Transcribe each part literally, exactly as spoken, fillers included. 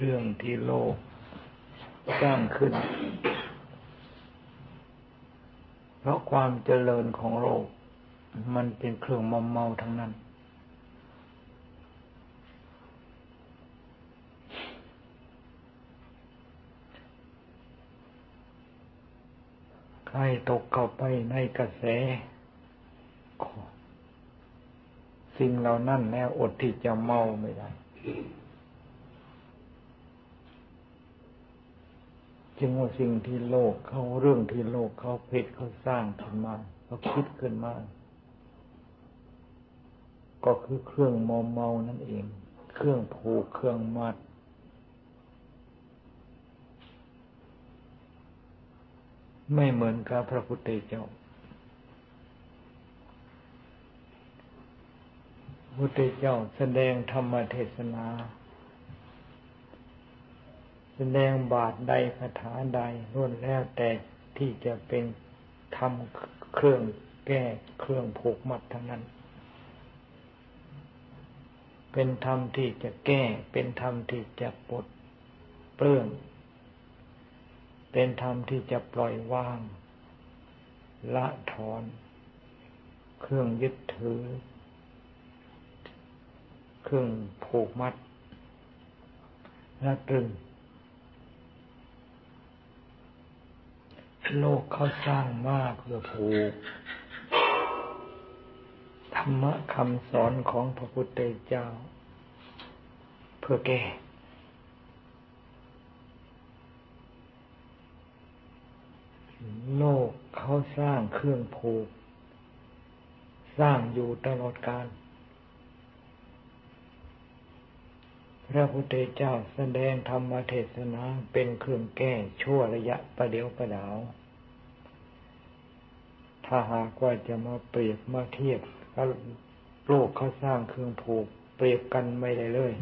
เรื่องที่โลกสร้างขึ้นเพราะความเจริญของโลกมันเป็นเครื่องมอมเมาทั้งนั้นให้ตกเข้าไปในกระแสสิ่งเหล่านั้นแล้วอดที่จะเมาไม่ได้จึงว่าสิ่งที่โลกเขาเรื่องที่โลกเขาเพชรเขาสร้างขึ้นมาเขาคิดขึ้นมาก็คือเครื่องมอมเมานั่นเองเครื่องผูกเครื่องมัดไม่เหมือนกับพระพุทธเจ้าพระพุทธเจ้าแสดงธรรมเทศนาแสดงบาทใดคาถาใดล้วนแล้วแต่ที่จะเป็นธรรมเครื่องแก้เครื่องผูกมัดทั้งนั้นเป็นธรรมที่จะแก้เป็นธรรมที่จะปลดเปลื้องเป็นธรรมที่จะปล่อยว่างละถอนเครื่องยึดถือเครื่องผูกมัดและตรึงโลกเขาสร้างมากเพื่อผูกธรรมะคำสอนของพระพุทธเจ้าเพื่อแก้โลกเขาสร้างเครื่องผูกสร้างอยู่ตลอดกาลพระพุทธเจ้าแสดงธรรมเทศนาเป็นเครื่องแก้ชั่วระยะประเดี๋ยวประดาวถ้าหากว่าจะมาเปรียบมาเทียบกับโลกเขาสร้างเครื่องผูกเปรียบกันไม่ได้เลย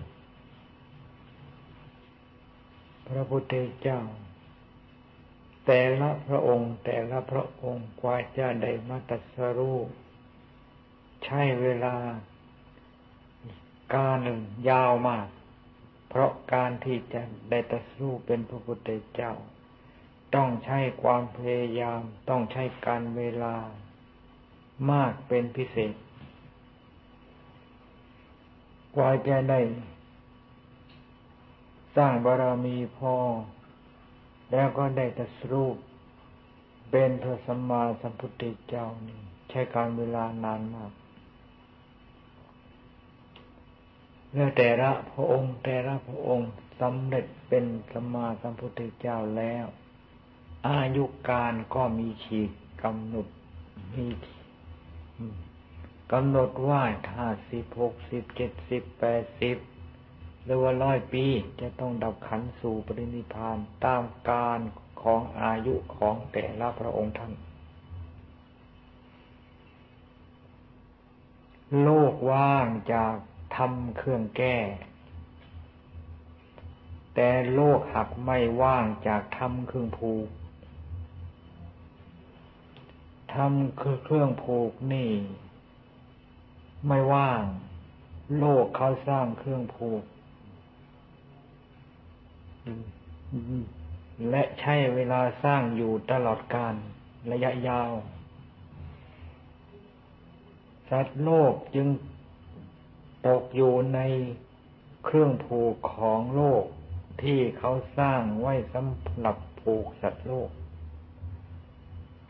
พระพุทธเจ้าแต่ละพระองค์แต่ละพระองค์กว่าจะได้มาตรัสรู้ใช้เวลาการหนึ่งยาวมากเพราะการที่จะได้ตรัสรู้เป็นพระพุทธเจ้าต้องใช้ความพยายามต้องใช้การเวลามากเป็นพิเศษกว่าจะได้สร้างบารมีพอแล้วก็ได้ตรัสรู้เป็นพระสัมมาสัมพุทธเจ้านี่ใช้การเวลานานมากแล้วแต่ละพระองค์แต่ละพระองค์สำเร็จเป็นสัมมาสัมพุทธเจ้าแล้วอายุการก็มีขีดกำหนดมีกำหนดว่าถ้าสิบหกสิบเจ็ดสิบแปดสิบหรือว่าร้อยปีจะต้องดับขันธ์สู่ปรินิพพานตามการของอายุของแต่ละพระองค์ท่านโลกว่างจากทำเครื่องแก้แต่โลกหักไม่ว่างจากทำเครื่องผูกทำคือเครื่องผูกนี่ไม่ว่างโลกเขาสร้างเครื่องผูกและใช้เวลาสร้างอยู่ตลอดกาลระยะยาวสัตว์โลกจึงตกอยู่ในเครื่องผูกของโลกที่เขาสร้างไว้สำหรับผูกสัตว์โลก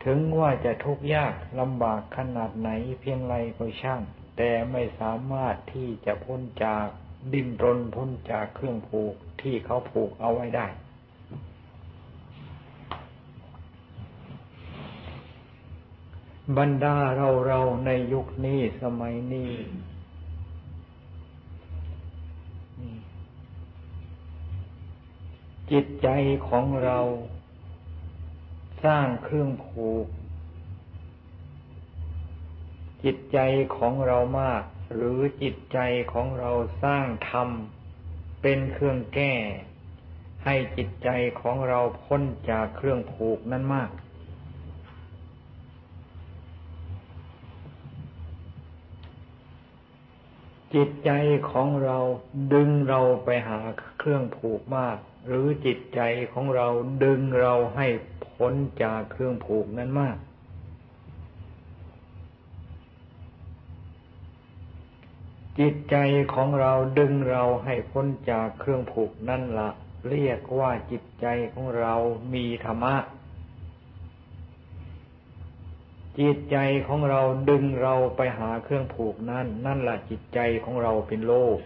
ถึงว่าจะทุกข์ยากลำบากขนาดไหนเพียงไรก็ช่างแต่ไม่สามารถที่จะพ้นจากดิ้นรนพ้นจากเครื่องผูกที่เขาผูกเอาไว้ได้บรรดาเราเราในยุคนี้สมัยนี้จิตใจของเราสร้างเครื่องผูกจิตใจของเรามากหรือจิตใจของเราสร้างธรรมเป็นเครื่องแก้ให้จิตใจของเราพ้นจากเครื่องผูกนั้นมากจิตใจของเราดึงเราไปหาเค เครื่องผูกมากหรือจิตใจของเราดึงเราให้พ้นจากเครื่องผูกนั้นมากจิตใจของเราดึงเราให้พ้นจากเครื่องผูกนั่นละเรียกว่าจิตใจของเรามีธรรมะจิตใจของเราดึงเราไปหาเครื่องผูกนั่นนั่นละจิตใจของเราเป็นโลก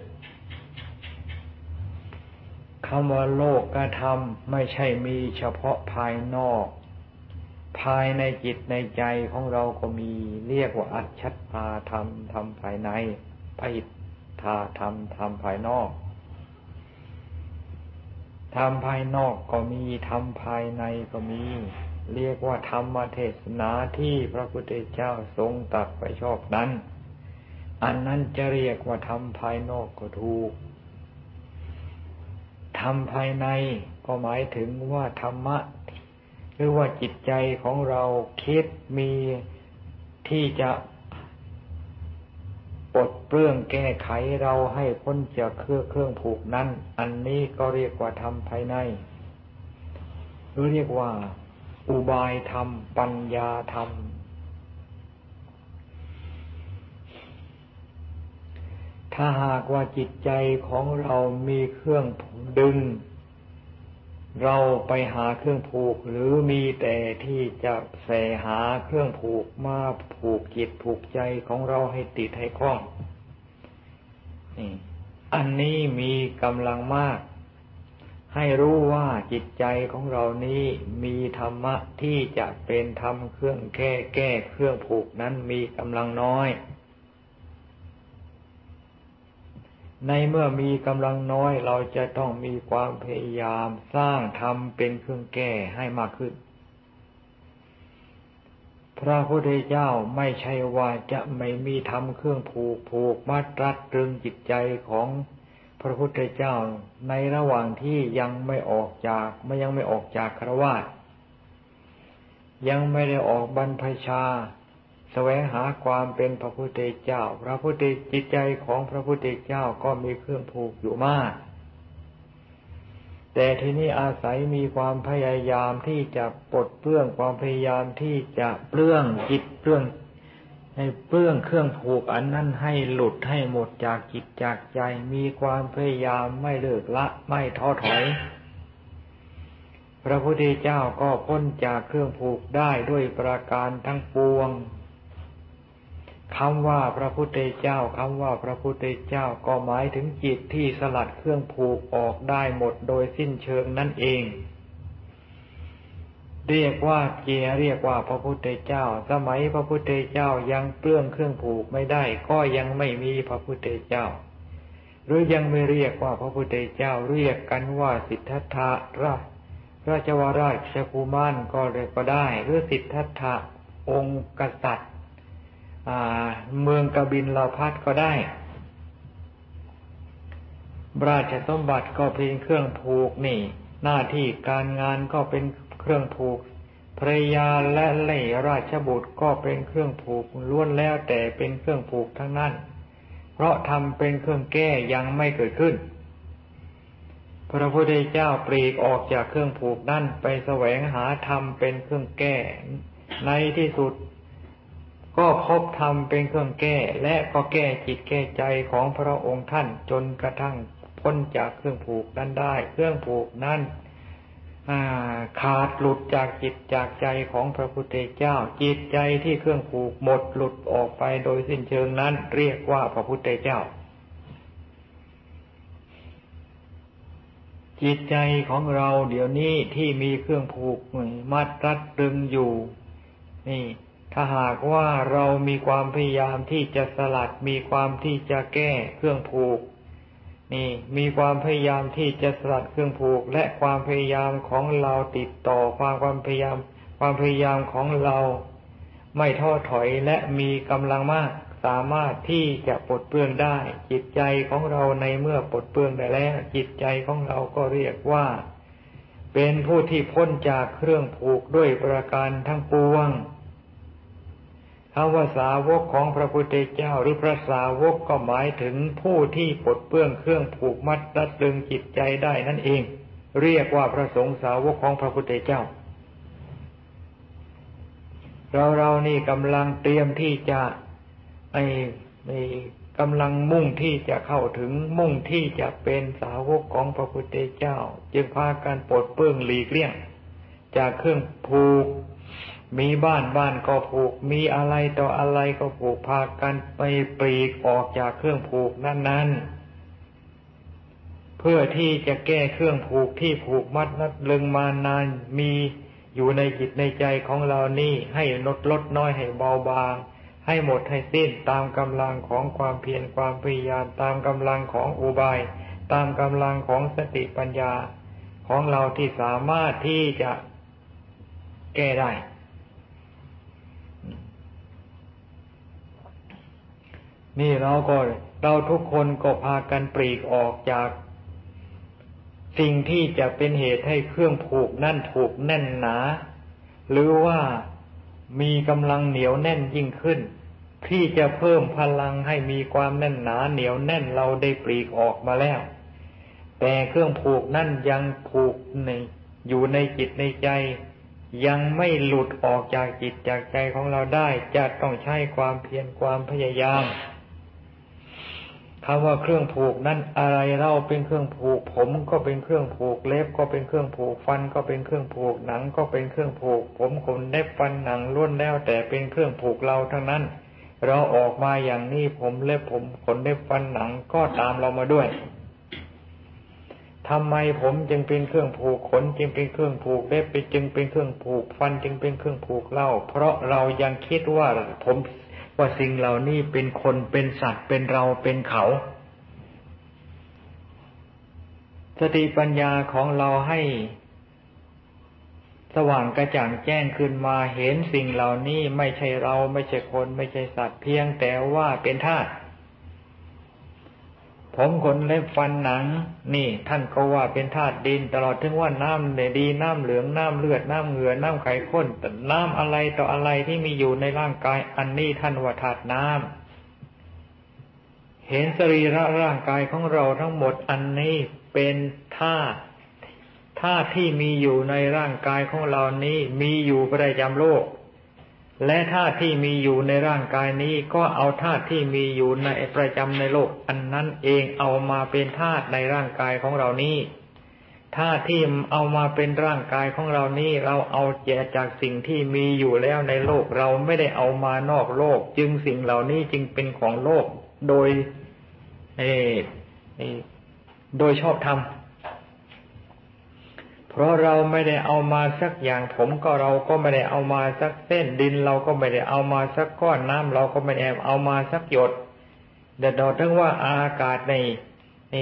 คำว่าโลกกธรรมไม่ใช่มีเฉพาะภายนอกภายในจิตในใจของเราก็มีเรียกว่าอัจฉัตถาธรรมธรรมภายในปหิทธาธรรมธรรมภายนอกธรรมภายนอกก็มีธรรมภายในก็มีเรียกว่าธรรมเทศนาที่พระพุทธเจ้าทรงตรัสไปชอบนั้นอันนั้นจะเรียกว่าธรรมภายนอกก็ถูกธรรมภายในก็หมายถึงว่าธรรมะหรือว่าจิตใจของเราคิดมีที่จะปลดเปลื้องแก้ไขเราให้พ้นจากเครื่องเครื่องผูกนั้นอันนี้ก็เรียกว่าธรรมภายในหรือเรียกว่าอุบายธรรมปัญญาธรรมถ้าหากว่าจิตใจของเรามีเครื่องดึงเราไปหาเครื่องผูกหรือมีแต่ที่จะแสหาเครื่องผูกมาผูกจิตผูกใจของเราให้ติดให้คล้องอันนี้มีกำลังมากให้รู้ว่าจิตใจของเรานี้มีธรรมะที่จะเป็นธรรมเครื่องแก้แก้เครื่องผูกนั้นมีกำลังน้อยในเมื่อมีกำลังน้อยเราจะต้องมีความพยายามสร้างธรรมเป็นเครื่องแก้ให้มากขึ้นพระพุทธเจ้าไม่ใช่ว่าจะไม่มีธรรมเครื่องผูกผูกมัดรัดตรึงจิตใจของพระพุทธเจ้าในระหว่างที่ยังไม่ออกจากไม่ยังไม่ออกจากฆราวาสยังไม่ได้ออกบรรพชาแสวงหาความเป็นพระพุทธเจ้าพระพุทธจิตใจของพระพุทธเจ้าก็มีเครื่องผูกอยู่มากแต่ที่นี้อาศัยมีความพยายามที่จะปลดเปลื้องความพยายามที่จะเปลื้องจิตเปลื้องให้เปลื้องเครื่องผูกอันนั้นให้หลุดให้หมดจากจิตจากใจมีความพยายามไม่เลิกละไม่ท้อถอยพระพุทธเจ้าก็พ้นจากเครื่องผูกได้ด้วยประการทั้งปวงคำว่าพระพุทธเจ้าคำว่าพระพุทธเจ้าก็หมายถึงจิตที่สลัดเครื่องผูกออกได้หมดโดยสิ้นเชิงนั่นเองเรียกว่าเกียร์เรียกว่าพระพุทธเจ้าสมัยพระพุทธเจ้ายังเปลื้องเครื่องผูกไม่ได้ก็ยังไม่มีพระพุทธเจ้าหรือยังไม่เรียกว่าพระพุทธเจ้าเรียกกันว่าสิทธัตถะราชวราชกุมารก็เรียกก็ได้หรือสิทธัตถะองค์กษัตริย์เมืองกบิลพัสก็ได้ราชสมบัติก็เป็นเครื่องผูกนี่หน้าที่การงานก็เป็นเครื่องผูกภรรยาและเหล่ราชบุตรก็เป็นเครื่องผูกล้วนแล้วแต่เป็นเครื่องผูกทั้งนั้นเพราะทำเป็นเครื่องแก้ยังไม่เกิดขึ้นพระพุทธเจ้าปลีกออกจากเครื่องผูกนั่นไปแสวงหาธรรมเป็นเครื่องแก้ในที่สุดก็พบธรรมเป็นเครื่องแก้และก็แก้จิตแก้ใจของพระองค์ท่านจนกระทั่งพ้นจากเครื่องผูกนั้นได้เครื่องผูกนั้นขาดหลุดจากจิตจากใจของพระพุทธเจ้าจิตใจที่เครื่องผูกหมดหลุดออกไปโดยสิ้นเชิงนั้นเรียกว่าพระพุทธเจ้าจิตใจของเราเดี๋ยวนี้ที่มีเครื่องผูกมัดรัดตึงอยู่นี่ถ้าหากว่าเรามีความพยายามที่จะสลัดมีความที่จะแก้เครื่องผูกนี่มีความพยายามที่จะสลัดเครื่องผูกและความพยายามของเราติดต่อความความพยายามความพยายามของเราไม่ท้อถอยและมีกำลังมากสามารถที่จะปลดเปลื้องได้จิตใจของเราในเมื่อปลดเปลื้องได้แล้วจิตใจของเราก็เรียกว่าเป็นผู้ที่พ้นจากเครื่องผูกด้วยประการทั้งปวง คำว่าสาวกของพระพุทธเจ้าหรือพระสาวกก็หมายถึงผู้ที่ปลดเปลื้องเครื่องผูกมัดรัดรึงจิตใจได้นั่นเองเรียกว่าพระสงฆ์สาวกของพระพุทธเจ้าเราเรานี่กำลังเตรียมที่จะไอ้กำลังมุ่งที่จะเข้าถึงมุ่งที่จะเป็นสาวกของพระพุทธเจ้าจึงพากันปลดเปลื้องหลีกเลี่ยงจากเครื่องผูกมีบ้านบ้านก็ผูกมีอะไรต่ออะไรก็ผูกพากันไปปลีกออกจากเครื่องผูกนั้นๆเพื่อที่จะแก้เครื่องผูกที่ผูกมัดนัดลึงมานานมีอยู่ในจิตในใจของเรานี่ให้ลดลดน้อยให้เบาบางให้หมดให้สิ้นตามกำลังของความเพียรความพยายามตามกำลังของอุบายตามกำลังของสติปัญญาของเราที่สามารถที่จะแก้ได้นี่เราก็เราทุกคนก็พากันปลีกออกจากสิ่งที่จะเป็นเหตุให้เครื่องผูกนั่นผูกแน่นหนาหรือว่ามีกำลังเหนียวแน่นยิ่งขึ้นที่จะเพิ่มพลังให้มีความแน่นหนาเหนียวแน่นเราได้ปลีกออกมาแล้วแต่เครื่องผูกนั่นยังผูกในอยู่ในจิตในใจยังไม่หลุดออกจากจิตจากใจของเราได้จะต้องใช้ความเพียรความพยายามคำว่าเครื่องผูกนั้นอะไรเล่าเป็นเครื่องผูกผมก็เป็นเครื่องผูกเล็บก็เป็นเครื่องผูกฟันก็เป็นเครื่องผูกหนังก็เป็นเครื่องผูกผมขนเล็บฟันหนังล้วนแล้วแต่เป็นเครื่องผูกเราทั้งนั้นเราออกมาอย่างนี้ผมเล็บผมขนเล็บฟันหนังก็ตามเรามาด้วยทำไมผมจึงเป็นเครื่องผูกขนจึงเป็นเครื่องผูกเล็บจึงเป็นเครื่องผูกฟันจึงเป็นเครื่องผูกเล่าเพราะเรายังคิดว่าผมว่าสิ่งเหล่านี้เป็นคนเป็นสัตว์เป็นเราเป็นเขาสติปัญญาของเราให้สว่างกระจ่างแจ้งขึ้นมาเห็นสิ่งเหล่านี้ไม่ใช่เราไม่ใช่คนไม่ใช่สัตว์เพียงแต่ว่าเป็นธาตุผมขนเล็บฟันหนังนี่ท่านก็ว่าเป็นธาตุดินตลอดถึงว่าน้ำในดีน้ำเหลืองน้ำเลือดน้ำเหงื่อน้ำไขข้นน้ำอะไรต่ออะไรที่มีอยู่ในร่างกายอันนี้ท่านว่าธาตุน้ำเห็นสรีระร่างกายของเราทั้งหมดอันนี้เป็นธาตุธาตุที่มีอยู่ในร่างกายของเรานี้มีอยู่ประจำโลกและธาตุที่มีอยู่ในร่างกายนี้ก็เอาธาตุที่มีอยู่ในประจำในโลกอันนั้นเองเอามาเป็นธาตุในร่างกายของเรานี้ธาตุที่เอามาเป็นร่างกายของเรานี้เราเอาแจกจากสิ่งที่มีอยู่แล้วในโลกเราไม่ได้เอามานอกโลกจึงสิ่งเหล่านี้จึงเป็นของโลกโดยเอ่อโดยชอบธรรมเพราะเราไม่ได้เอามาสักอย่างผมก็เราก็ไม่ได้เอามาสักเส้นดินเราก็ไม่ได้เอามาสักก้อนน้ำเราก็ไม่ได้เอามาสักหยดเดือดดอดทั้งว่าอากาศในใน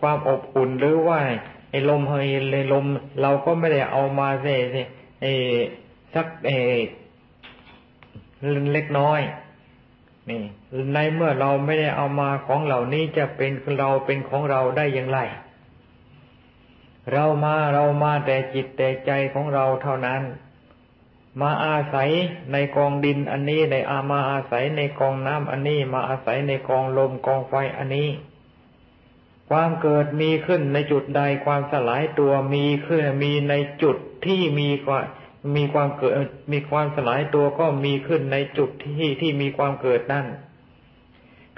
ความอบอุ่นหรือว่าไอ้ลมเฮยในลมเราก็ไม่ได้เอามาเซ่ไอ้สักไอ้เล็กน้อยนี่ในเมื่อเราไม่ได้เอามาของเหล่านี้จะเป็นเราเป็นของเราได้อย่างไรเรามาเรามาแต่จิตแต่ใจของเราเท่านั้นมาอาศัยในกองดินอันนี้ในอามาอาศัยในกองน้ำอันนี้มาอาศัยในกองลมกองไฟอันนี้ความเกิดมีขึ้นในจุดใดความสลายตัวมีขึ้นมีในจุดที่มีความมีความเกิดมีความสลายตัวก็มีขึ้นในจุดที่ที่มีความเกิดนั่น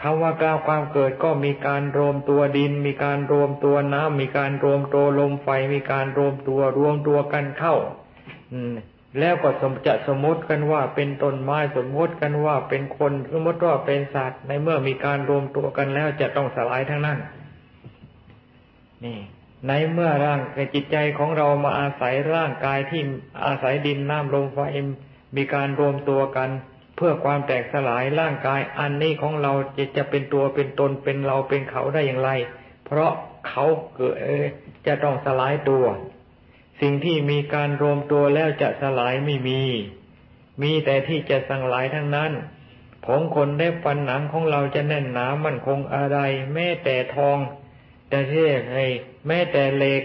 คำว่าการความเกิดก็มีการรวมตัวดินมีการรวมตัวน้ำมีการรวมตัวลมไฟมีการรวมตัวรวมตัวกันเข้าแล้วก็สมจะสมมติกันว่าเป็นต้นไม้สมมติกันว่าเป็นคนสมมติว่าเป็นสัตว์ในเมื่อมีการรวมตัวกันแล้วจะต้องสลายทั้งนั้นนี่ในเมื่อร่างกายจิตใจของเรามาอาศัยร่างกายที่อาศัยดินน้ำลมไฟมีการรวมตัวกันเพื่อความแตกสลายร่างกายอันนี้ของเราจะจะเป็นตัวเป็นตนเป็นเราเป็นเขาได้อย่างไรเพราะเขาเกิดจะต้องสลายตัวสิ่งที่มีการรวมตัวแล้วจะสลายไม่มีมีแต่ที่จะสลายทั้งนั้นผมขนเล็บฟันหนังของเราจะแน่นหนามั่นคงอะไรแม้แต่ทองแต่ที่ไอ้แม้แต่เหล็ก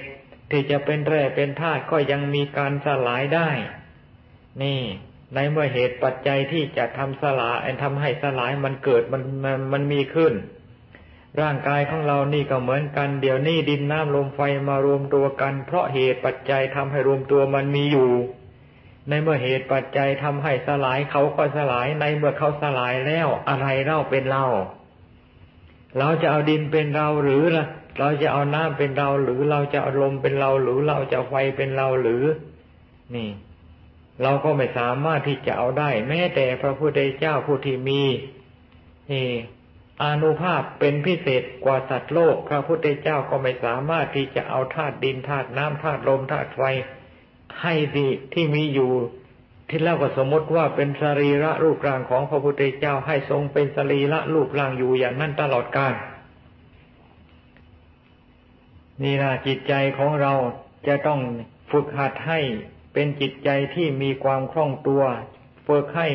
ที่จะเป็นแร่เป็นธาตุก็ยังมีการสลายได้นี่ ในเมื่อเหตุปัจจัยที่จะทำสลายทำให้สลายมันเกิดมันมันมันมีขึ้นร่างกายของเรานี่ก็เหมือนกันเดี๋ยวนี้ดินน้ำลมไฟมารวมตัวกันเพราะเหตุปัจจัยทำให้รวมตัวมันมีอยู่ในเมื่อเหตุปัจจัยทำให้สลายเขาก็สลายในเมื่อเขาสลายแล้วอะไรเล่าเป็นเราเราจะเอาดินเป็นเราหรือเราจะเอาน้ำเป็นเราหรือเราจะเอาลมเป็นเราหรือเราจะไฟเป็นเราหรือนี่เราก็ไม่สามารถที่จะเอาได้แม้แต่พระพุทธเจ้าผู้ที่มีอานุภาพเป็นพิเศษกว่าสัตว์โลกพระพุทธเจ้าก็ไม่สามารถที่จะเอาธาตุดินธาตุน้ำธาตุลมธาตุไฟให้สิที่มีอยู่ที่เล่าก็สมมติว่าเป็นสรีระรูปร่างของพระพุทธเจ้าให้ทรงเป็นสรีระรูปร่างอยู่อย่างนั้นตลอดกาลนี่นะจิตใจของเราจะต้องฝึกหัดให้เป็นจิตใจที่มีความคล่องตัวฝึกให้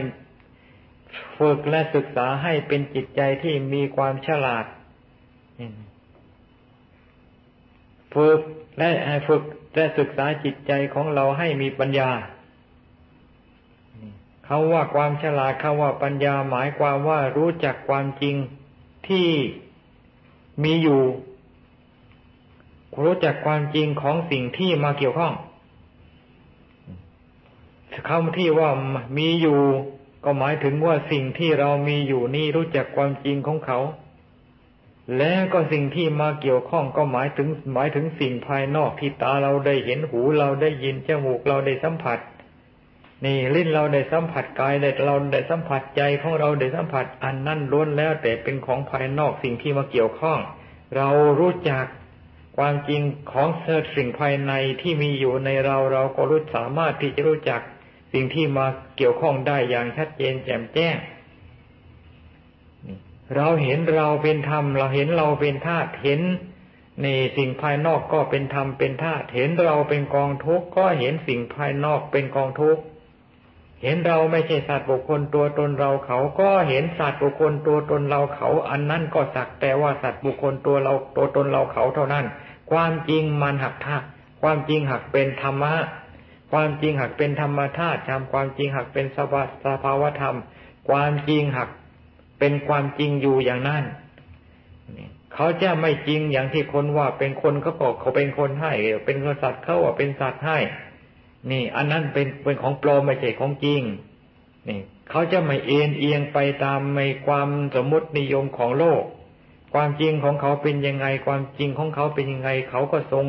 ฝึกและศึกษาให้เป็นจิตใจที่มีความฉลาดฝึกและฝึกและศึกษาจิตใจของเราให้มีปัญญาเขาว่าความฉลาดเขาว่าปัญญาหมายความว่ารู้จักความจริงที่มีอยู่รู้จักความจริงของสิ่งที่มาเกี่ยวข้องคำที่ว่ามีอยู่ก็หมายถึงว่าสิ่งที่เรามีอยู่นี่รู้จักความจริงของเขาและก็สิ่งที่มาเกี่ยวข้องก็หมายถึงหมายถึงสิ่งภายนอกที่ตาเราได้เห็นหูเราได้ยินจมูกเราได้สัมผัสนี่ลิ้นเราได้สัมผัสกายเราได้สัมผัสใจของเราได้สัมผัสอันนั้นล้วนแล้วแต่เป็นของภายนอกสิ่งที่มาเกี่ยวข้องเรารู้จักความจริงของสิ่งภายในที่มีอยู่ในเราเราก็รู้สามารถที่จะรู้จักสิ่งที่มาเกี่ยวข้องได้อย่างชัดเจนแจ่มแจ้งเราเห็นเราเป็นธรรมเราเห็นเราเป็นธาตุเห็นในสิ่งภายนอกก็เป็นธรรมเป็นธาตุเห็นเราเป็นกองทุกข์ก็เห็นสิ่งภายนอกเป็นกองทุกข์เห็นเราไม่ใช่สัตว์บุคคลตัวตนเราเขาก็เห็นสัตว์บุคคลตัวตนเราเขาอันนั้นก็สักแต่ว่าสัตว์บุคคลตัวเราตัวตนเราเขาเท่านั้นความจริงมันหักธาตุความจริงหักเป็นธรรมะความจริงหักเป็นธรรมธาตุธรรมความจริงหักเป็นสภาวธรรมความจริงหักเป็นความจริงอยู่อย่างนั้นเขาจะไม่จริงอย่างที่คนว่าเป็นคนเขาบอกเขาเป็นคนให้เป็นสัตว์เขาว่าเป็นสัตว์ให้นี่อันนั้นเป็นเป็นของปลอมไม่ใช่ของจริงนี่เขาจะไม่เอียงเอียงไปตามในความสมมตินิยมของโลกความจริงของเขาเป็นยังไงความจริงของเขาเป็นยังไงเขาก็ทรง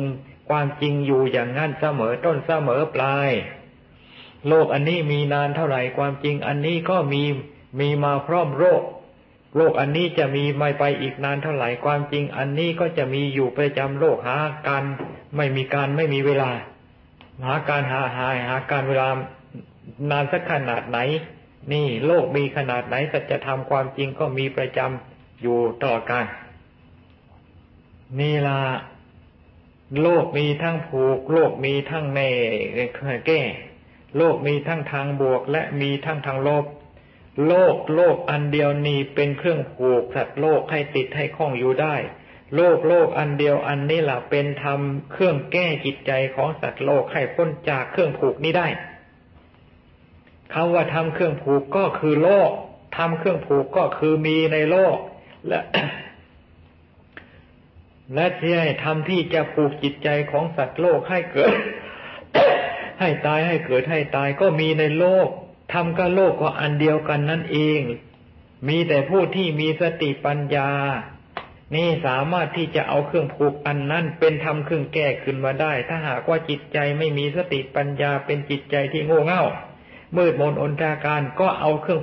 ความจริงอยู่อย่างนั้นเสมอต้นเสมอปลายโลกอันนี้มีนานเท่าไหร่ความจริงอันนี้ก็มีมีมาพร้อมโลกโลกอันนี้จะมีไม่ไปอีกนานเท่าไหร่ความจริงอันนี้ก็จะมีอยู่ประจำโลกหาการไม่มีการไม่มีเวลาหาการหาหายหาการเวลานานสักขนาดไหนนี่โลกมีขนาดไหนสัจธรรมความจริงก็มีประจำอยู่ต่อกันนี่ล่ะโลกมีทั้งผูกโลกมีทั้งแน่แก้โลกมีทั้งทางบวกและมีทั้งทางลบโลกโลกอันเดียวนี้เป็นเครื่องผูกสัตว์โลกให้ติดให้คล้องอยู่ได้โลกโลกอันเดียวอันนี้ล่ะเป็นธรรมเครื่องแก้จิตใจของสัตว์โลกให้พ้นจากเครื่องผูกนี้ได้คำว่าธรรมเครื่องผูกก็คือโลกธรรมเครื่องผูกก็คือมีในโลกและและที่ให้ธรรมที่จะผูกจิตใจของสัตว์โลกให้เกิด ให้ตายให้เกิดให้ตายก็มีในโลกธรรมกับโลกก็อันเดียวกันนั่นเองมีแต่ผู้ที่มีสติปัญญานี่สามารถที่จะเอาเครื่องผูกอันนั้นเป็นธรรมเครื่องแก้ขึ้นมาได้ถ้าหากว่าจิตใจไม่มีสติปัญญาเป็นจิตใจที่โง่เง่ามืดมนอนตาการก็เอาเครื่อง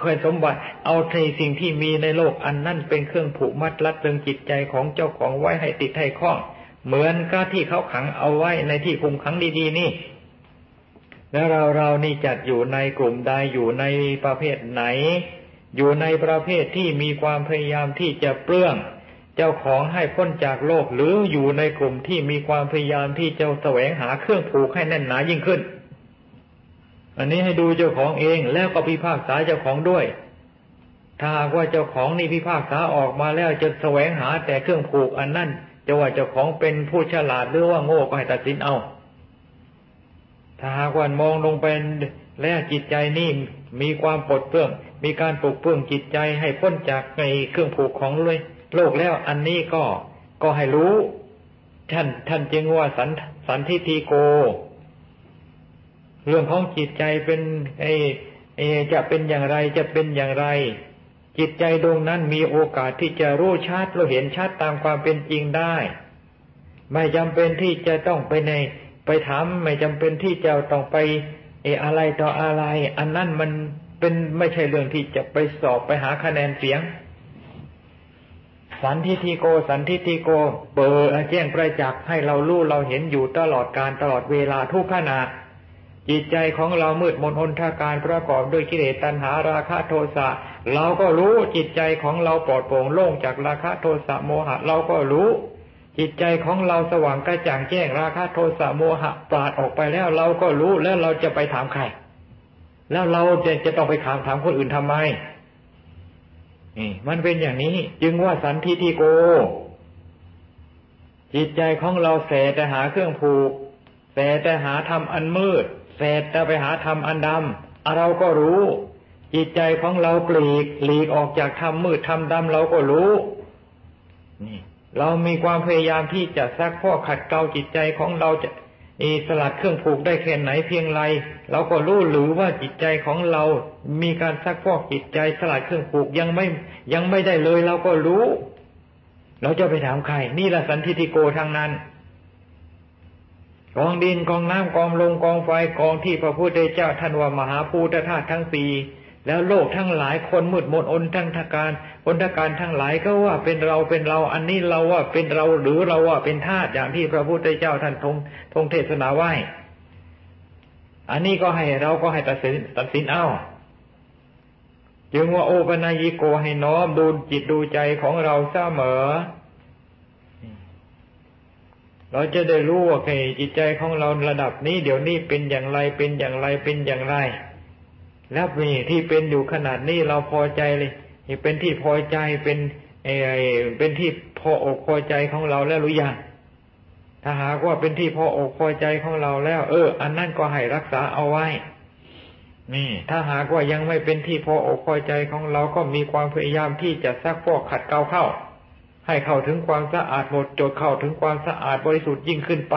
เคยสมบัติเอาในสิ่งที่มีในโลกอันนั้นเป็นเครื่องผูกมัดรัดตึงจิตใจของเจ้าของไว้ให้ติดให้คล้องเหมือนกับที่เขาขังเอาไว้ในที่คุมขังดีๆนี่แล้วเราเรานี่จัดอยู่ในกลุ่มใดอยู่ในประเภทไหนอยู่ในประเภทที่มีความพยายามที่จะเปลื้องเจ้าของให้พ้นจากโลกหรืออยู่ในกลุ่มที่มีความพยายามที่จะแสวงหาเครื่องผูกให้แน่นหนายิ่งขึ้นอันนี้ให้ดูเจ้าของเองแล้วก็พิพากษาเจ้าของด้วยถ้าหากว่าเจ้าของนี่พิพากษาออกมาแล้วจะแสวงหาแต่เครื่องผูกอันนั้นจะว่าเจ้าของเป็นผู้ฉลาดหรือว่าโง่ก็ให้ตัดสินเอาถ้าหากว่ามองลงไป และจิตใจนี่มีความปลดเปลื้องมีการปลุกปลื้องจิตใจให้พ้นจากในเครื่องผูกของเลยโลกแล้วอันนี้ก็ก็ให้รู้ท่านท่านจึงว่าสันสันทิฏฐิโกเรื่องของจิตใจเป็นไอ้ไอ้จะเป็นอย่างไรจะเป็นอย่างไรจิตใจดวงนั้นมีโอกาสที่จะรู้ชัดรู้เห็นชัดตามความเป็นจริงได้ไม่จำเป็นที่จะต้องไปในไปถามไม่จำเป็นที่จะต้องไปเอออะไรต่ออะไรอันนั้นมันเป็นไม่ใช่เรื่องที่จะไปสอบไปหาคะแนนเสียงสันทิฏฐิโกสันทิฏฐิโกเปิดแจ้งประจักษ์ให้เรารู้เราเห็นอยู่ตลอดการตลอดเวลาทุกขณะจิตใจของเรามืดมนหนทางการประกอบด้วยกิเลสตัณหาราคะโทสะเราก็รู้จิตใจของเราปลอดโปร่งโล่งจากราคะโทสะโมหะเราก็รู้จิตใจของเราสว่างกระจ่างแจ้งราคะโทสะโมหะปราศออกไปแล้วเราก็รู้แล้วเราจะไปถามใครแล้วเราจะจะต้องไปถามถามคนอื่นทำไมนี่มันเป็นอย่างนี้จึงว่าสันทิฏฐิโกจิตใจของเราแสแต่หาเครื่องผูกแสแต่หาธรรมอันมืดแสแต่ไปหาธรรมอันดำเราก็รู้จิตใจของเราหลีกหลีกออกจากธรรมมืดธรรมดำเราก็รู้นี่เรามีความพยายามที่จะซักพอกขัดเกลาจิตใจของเราจะสลัดเครื่องผูกได้แค่ไหนเพียงไรเราก็รู้หรือว่าจิตใจของเรามีการซักพอกจิตใจสลัดเครื่องผูกยังไม่ยังไม่ได้เลยเราก็รู้เราจะไปถามใครนี่ละสันทิฏฐิโกทางนั้นกองดินกองน้ำกองลมกองไฟกองที่พระพุทธเจ้าท่านว่ามหาภูตธาตุทั้งสี่แล้วโลกทั้งหลายคนมืดมนอนทั้งทการอนทการทั้งหลายก็ว่าเป็นเราเป็นเราอันนี้เราว่าเป็นเราหรือเราว่าเป็นธาตุอย่างที่พระพุทธเจ้าท่านทรงทรงเทศนาไว้อันนี้ก็ให้เราก็ให้ตัดสินตัดสินเอาจึงว่าโอปนยิโกให้น้อมดูจิตดูใจของเราเสมอเราจะได้รู้ว่าจิตใจของเราระดับนี้เดี๋ยวนี้เป็นอย่างไรเป็นอย่างไรเป็นอย่างไรแล้วนี่ที่เป็นอยู่ขนาดนี้เราพอใจเลยเป็นที่พอใจเป็นเออเป็นที่พออกพอใจของเราแล้วหรือยังถ้าหากว่าเป็นที่พออกพอใจของเราแล้วเอออันนั้นก็ให้รักษาเอาไว้นี่ถ้าหากว่ายังไม่เป็นที่พออกพอใจของเราก็มีความพยายามที่จะซักพอกขัดเกลาเข้าให้เข้าถึงความสะอาดหมดจดเข้าถึงความสะอาดบริสุทธิ์ยิ่งขึ้นไป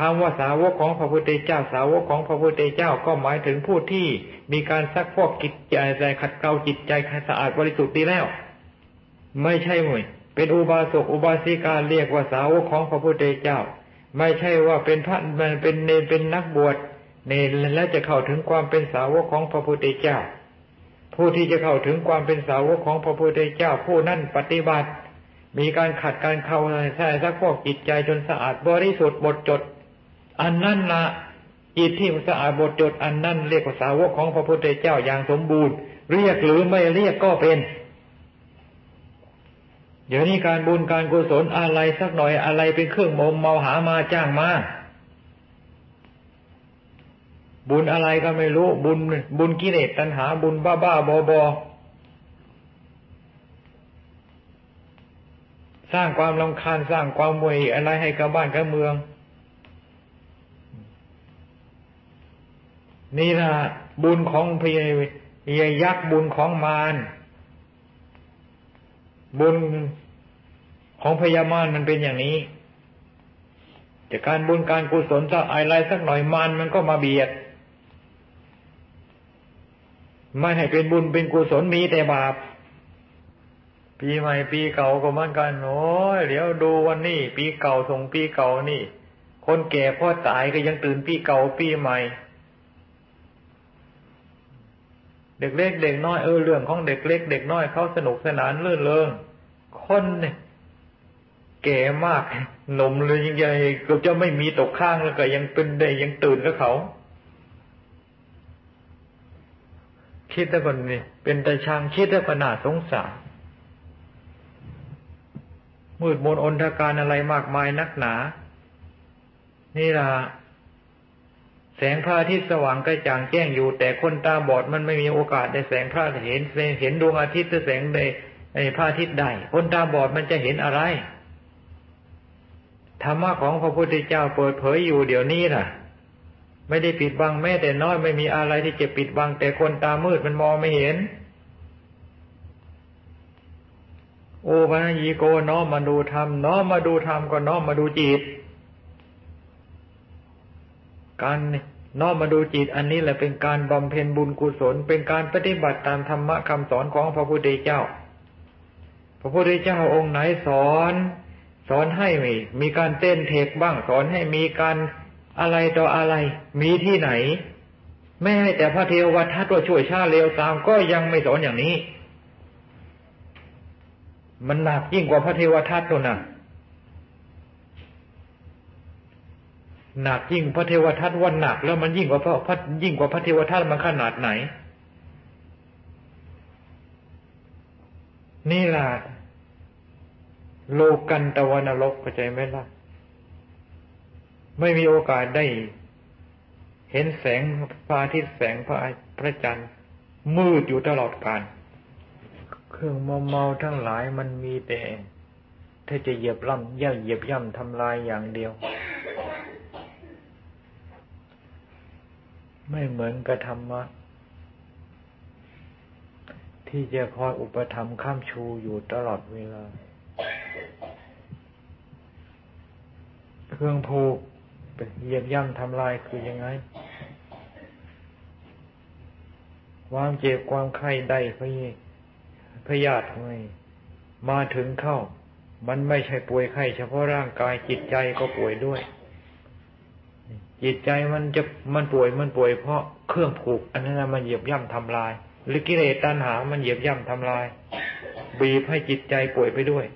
คำว่าสาวกของพระพุทธเจ้าสาวกของพระพุทธเจ้าก็หมายถึงผู้ที่มีการซักพอกจิตใจขัดเกลาจิตใจสะอาดบริสุทธิ์ดีแล้วไม่ใช่มั้ยเป็นอุบาสกอุบาสิกาเรียกว่าสาวกของพระพุทธเจ้าไม่ใช่ว่าเป็นพระเป็นเนรเป็นนักบวชเนรแล้วจะเข้าถึงความเป็นสาวกของพระพุทธเจ้าผู้ที่จะเข้าถึงความเป็นสาวกของพระพุทธเจ้าผู้นั้นปฏิบัติมีการขัดการเกลาใช่ซักพอกจิตใจจนสะอาดบริสุทธิ์หมดจดอันนั้นละจิตที่สะอาดบริสุทธิ์อันนั้นเรียกว่าสาวกของพระพุทธเจ้าอย่างสมบูรณ์เรียกหรือไม่เรียกก็เป็นเดี๋ยวนี้การบุญการกุศลอะไรสักหน่อยอะไรเป็นเครื่องมอมเมาหามาจ้างมาบุญอะไรก็ไม่รู้บุญบุญกิเลสตัณหาบุญบ้าบ้าบอบอสร้างความรำคาญสร้างความวุ่นวายอะไรให้กับบ้านกับเมืองนี่นะบุญของพยายักษ์บุญของมารบุญของพญามารมันเป็นอย่างนี้จากการบุญการกุศลสักอะไรสักหน่อยมารมันก็มาเบียดไม่ให้เป็นบุญเป็นกุศลมีแต่บาปปีใหม่ปีเก่าก็เหมือนกันโอ้ยเดี๋ยวดูวันนี้ปีเก่าส่งปีเก่านี่คนแก่พ่อตายก็ยังตื่นปีเก่าปีใหม่เด็กเล็กเด็กน้อยเออเรื่องของเด็กเล็กเด็กน้อยเขาสนุกสนานลื่นเริงคนเนี่ยแก่มากหนุ่มเลยยังไงก็จะไม่มีตกข้างแล้วก็ยังเป็นได้ยังตื่นกับเขาคิดแล้วก็นี่เป็นตาช่างคิดแล้วก็น่าสงสารมืดมนอนทการอะไรมากมายนักหนานี่ล่ะแสงพระอาทิตย์สว่างกระจ่างแจ้งอยู่แต่คนตาบอดมันไม่มีโอกาสได้แสงพระอาทิตย์เห็นเห็นดวงอาทิตย์แสงในในพระอาทิตย์ได้คนตาบอดมันจะเห็นอะไรธรรมะของพระพุทธเจ้าเปิดเผยอยู่เดี๋ยวนี้ล่ะ ไม่ได้ปิดบังแม้แต่น้อยไม่มีอะไรที่จะปิดบังแต่คนตามืดมันมองไม่เห็นโอปะยิโกน้อมมาดูธรรมน้อมมาดูธรรมก็น้อมมาดูจิตการน้อมมาดูจิตอันนี้แหละเป็นการบำเพ็ญบุญกุศลเป็นการปฏิบัติตามธรรมะคำสอนของพระพุทธเจ้าพระพุทธเจ้าองค์ไหนสอนสอนให้มีมีการเต้นเทกบ้างสอนให้มีการอะไรต่ออะไรมีที่ไหนไม่ให้แต่พระเทวทัตว่าช่วยชาเลวตามก็ยังไม่สอนอย่างนี้มันหนักยิ่งกว่าพระเทวทัตตัวน่ะหนักยิ่งพระเทวทัตวันหนักแล้วมันยิ่งกว่าพระยิ่งกว่าพระเทวทัตมันขนาดไหนนี่ล่ะโลกันตะวันรกเข้าใจไหมล่ะไม่มีโอกาสได้เห็นแสงพระอาทิตย์แสงพระพระจันทร์มืดอยู่ตลอดกาลเครื่องมอมเมาทั้งหลายมันมีแต่ถ้าจะเหยียบล่ำย่ำเหยียบย่ำทำลายอย่างเดียวไม่เหมือนกับธรรมะที่จะคอยอุปถัมภ์ข้ามชูอยู่ตลอดเวลาเครื่องผูกเหยียบย่ำทำลายคือยังไงความเจ็บความไข้ได้พะเยพยาธิมาถึงเข้ามันไม่ใช่ป่วยไข้เฉพาะร่างกายจิตใจก็ป่วยด้วยจิตใจมันจะมันป่วยมันป่วยเพราะเครื่องผูกอันนั้นมันเหยียบย่ำทำลายหรือกิเลสตัณหามันเหยียบย่ำทำลายบีบให้จิตใจป่วยไปด้วย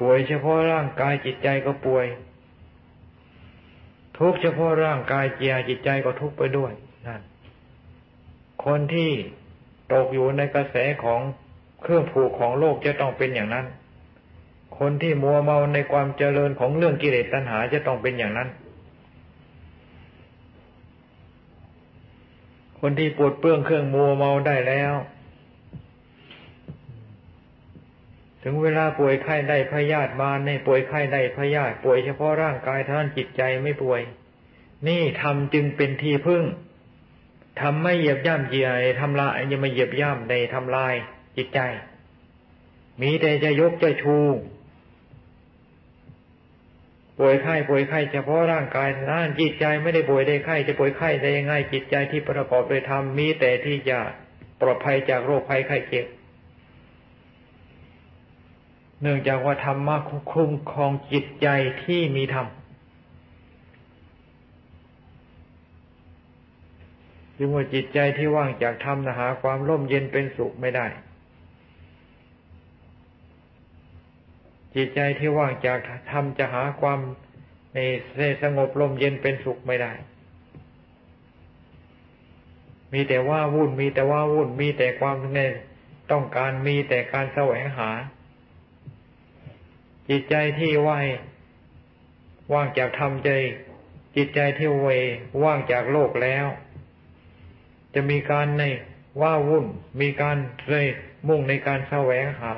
ป่วยเฉพาะร่างกายจิตใจก็ป่วยทุกข์เฉพาะร่างกายเจียจิตใจก็ทุกข์ไปด้วยนั่นคนที่ตกอยู่ในกระแสของเครื่องผูกของโลกจะต้องเป็นอย่างนั้นคนที่มัวเมาในความเจริญของเรื่องกิเลสตัณหาจะต้องเป็นอย่างนั้นคนที่ปลดเปลื้องเครื่องมัวเมาได้แล้วถึงเวลาป่วยไข้ได้พยาธิมาในป่วยไข้ได้พยาธิป่วยเฉพาะร่างกายเท่านั้นจิตใจไม่ป่วยนี่ธรรมจึงเป็นที่พึ่งทำไม่เหยียบย่ำเจียทำลายยังไม่เหยียบย่ำในทำลายจิตใจมีแต่จะยกจะชูป่วยไข้ป่วยไข้เฉพาะร่างกายนั่นจิตใจไม่ได้ป่วยได้ไข้จะป่วยไข้ได้ยังไงจิตใจที่ประกอบโดยธรรมมีแต่ที่จะปลอดภัยจากโรคภัยไข้เจ็บเนื่องจากว่าธรรมะคุ้มครองจิตใจที่มีธรรมจึงว่าจิตใจที่ว่างจากธรรมนะหาความร่มเย็นเป็นสุขไม่ได้จิตใจที่ว่างจากธรรมจะหาความในสงบร่มเย็นเป็นสุขไม่ได้มีแต่ว่าวุ่นมีแต่ว่าวุ่นมีแต่ความในต้องการมีแต่การแสวงหาจิตใจที่ว่ายว่างจากธรรมใจจิตใจที่เวว่างจากโลกแล้วจะมีการในว่าวุ่นมีการเลยมุ่งในการแสวงหา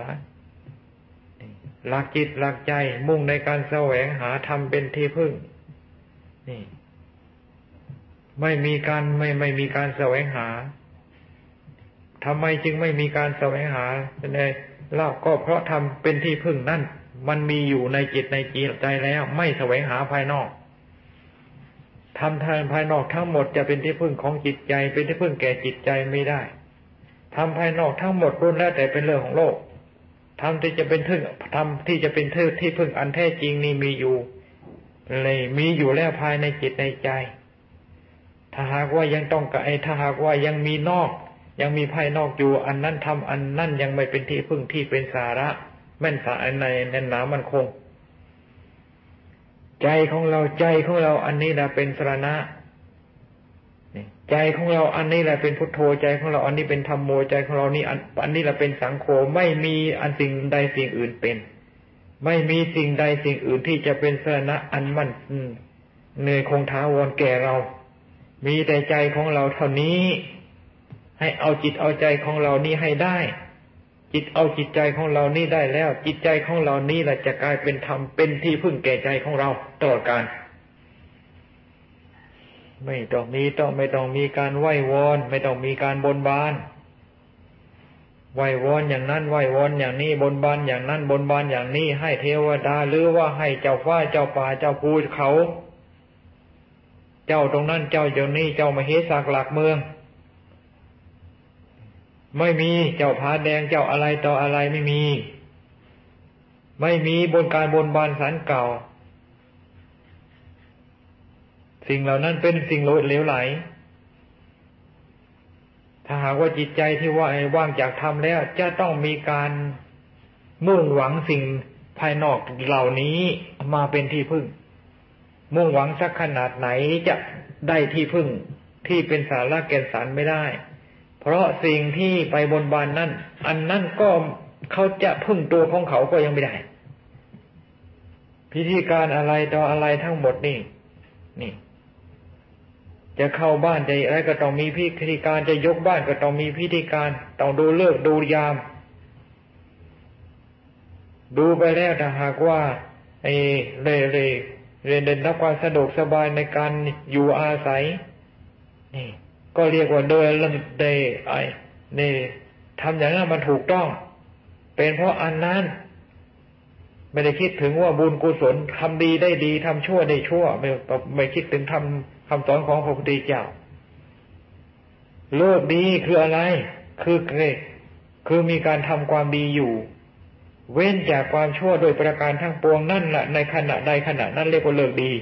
หลักจิตหลักใจมุ่งในการแสวงหาธรรมเป็นที่พึ่งนี่ไม่มีการไม่ไม่มีการแสวงหาทำไมจึงไม่มีการแสวงหาเนี่ยเล่าก็เพราะธรรมเป็นที่พึ่งนั่นมันมีอยู่ในจิตในจิตใจแล้วไม่แสวงหาภายนอกทำทางภายนอกทั้งหมดจะเป็นที่พึ่งของจิตใจเป็นที่พึ่งแก่จิตใจไม่ได้ทำภายนอกทั้งหมดล้วนแล้วแต่เป็นเรื่องของโลกทำที่จะเป็นทึ่งทำที่จะเป็นทึ่งที่พึ่งอันแท้จริงนี่มีอยู่เลยมีอยู่แล้วภายในจิตในใจถ้าหากว่ายังต้องกะไอถ้าหากว่ายังมีนอกยังมีภายนอกอยู่อันนั้นทำอันนั้นยังไม่เป็นที่พึ่งที่เป็นสาระแม่นสาในแน่นหนามันคงใจของเราใจของเราอันนี้แหละเป็นสรณะใจของเราอันนี้แหละเป็นพุทโธใจของเราอันนี้เป็นธัมโมใจของเรานี่อันนี้แหละเป็นสังโฆไม่มีอันสิ่งใดสิ่งอื่นเป็นไม่มีสิ่งใดสิ่งอื่นที่จะเป็นสรณะอันมั่นเนยคงถาวรแก่เรามีแต่ใจของเราเท่านี้ให้เอาจิตเอาใจของเรานี่ให้ได้ จิตเอาจิตใจของเรานี่ได้แล้วจิตใจของเรานี่แหละจะกลายเป็นธรรมเป็นที่พึ่งแก่ใจของเราตลอดกาลไม่ต้องมีต้องไม่ต้องมีการไหว้วอนไม่ต้องมีการบนบานไหว้วอนอย่างนั้นไหว้วอนอย่างนี้บนบานอย่างนั้นบนบานอย่างนี้ให้เทวดาหรือว่าให้เจ้าฟ้าเจ้าป่าเจ้าภูเขาเจ้าตรงนั้นเจ้าอย่างนี้เจ้ามเหสักหลักเมืองไม่มีเจ้าผาแดงเจ้าอะไรต่ออะไรไม่มีไม่มีบนการบนบานสารเก่าสิ่งเหล่านั้นเป็นสิ่งเหลวไหลถ้าหากว่าจิตใจที่ว่าว่างจากธรรมแล้วจะต้องมีการมุ่งหวังสิ่งภายนอกเหล่านี้มาเป็นที่พึ่งมุ่งหวังสักขนาดไหนจะได้ที่พึ่งที่เป็นสาระแก่นสารไม่ได้เพราะสิ่งที่ไปบนบานนั่นอันนั่นก็เขาจะพึ่งตัวของเขาก็ยังไม่ได้พิธีการอะไรต่ออะไรทั้งหมดนี่นี่จะเข้าบ้านจะอะไรก็ต้องมีพิธีการจะยกบ้านก็ต้องมีพิธีการต้องดูฤกษ์ดูยามดูไปแล้วถ้าหากว่าไอ้เร่เร่เร่ได้รับความสะดวกสบายในการอยู่อาศัยนี่ก็เรียกว่าเดินเรื่องเดย์ไอ้นี่ทำอย่างนั้นมันถูกต้องเป็นเพราะอันนั้นไม่ได้คิดถึงว่าบุญกุศลทำดีได้ดีทำชั่วได้ชั่วไม่ไม่คิดถึงทำคำสอนของพระพุทธเจ้าโลกดีคืออะไรคือคือมีการทำความดีอยู่เว้นจากความชั่วโดยประการทั้งปวงนั่นแหละในขณะใดขณะนั้นเรียกว่าเลิกดี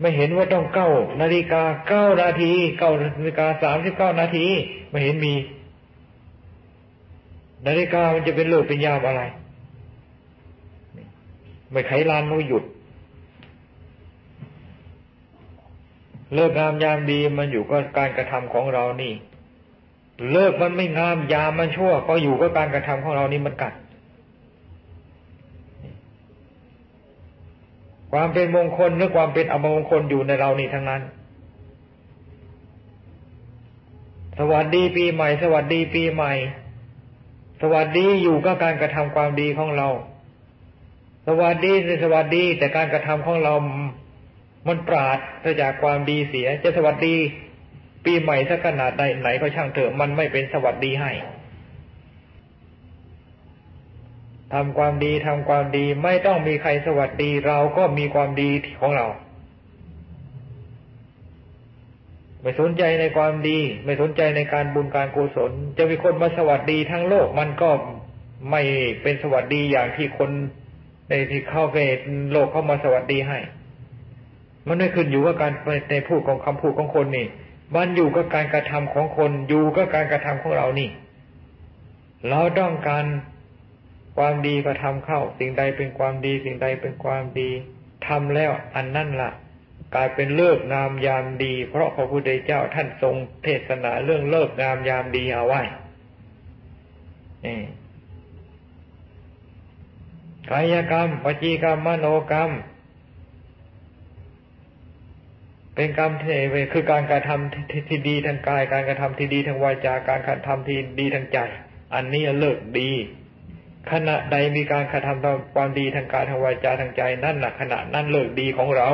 ไม่เห็นว่าต้องเก้านาฬิกาเก้านาทีเก้านาฬิกาสามสิบเก้านาทีไม่เห็นมีนาฬิกามันจะเป็นเลิกเป็นยามอะไรไม่ไขลานไม่หยุดเลิกงามยามดีมันอยู่ก็การกระทำของเรานี่เลิกมันไม่งามยามมันชั่วก็อยู่ก็การกระทำของเรานี่มันกัดความเป็นมงคลหรือความเป็นอมงคลอยู่ในเรานี่ทั้งนั้นสวัสดีปีใหม่สวัสดีปีใหม่สวัสดีอยู่ก็การกระทำความดีของเราสวัสดีสวัสดีแต่การกระทำของเรามันปราศจากความดีเสียจะสวัสดีปีใหม่สักขนาดใดไหนก็ช่างเถอะมันไม่เป็นสวัสดีให้ทำความดีทำความดีไม่ต้องมีใครสวัสดีเราก็มีความดีของเราไม่สนใจในความดีไม่สนใจในการบุญการกุศลจะมีคนมาสวัสดีทั้งโลกมันก็ไม่เป็นสวัสดีอย่างที่คนในที่เข้าไปโลกเข้ามาสวัสดีให้มันไม่ขึ้นอยู่กับการในพูดของคำพูดของคนนี่มันอยู่กับการกระทำของคนอยู่กับการกระทำของเรานี่เราต้องการความดีก็ทำเข้าสิ่งใดเป็นความดีสิ่งใดเป็นความดีทำแล้วอันนั่นล่ะกลายเป็นเลิกงามยามดีเพราะพระพุทธเจ้าท่านทรงเทศนาเรื่องเลิกงามยามดีเอาไว้กายกรรมวจีกรรมมโนกรรมเป็นกรรมที่คือการกระทำที่ดีทางกายการกระทำที่ดีทางวาจาการกระทำที่ดีทางใจอันนี้เลิกดีขณะใดมีการกระทำความดีทางกายทางวาจาทางใจนั่นแหละขณะนั้นเลิกดีของเรา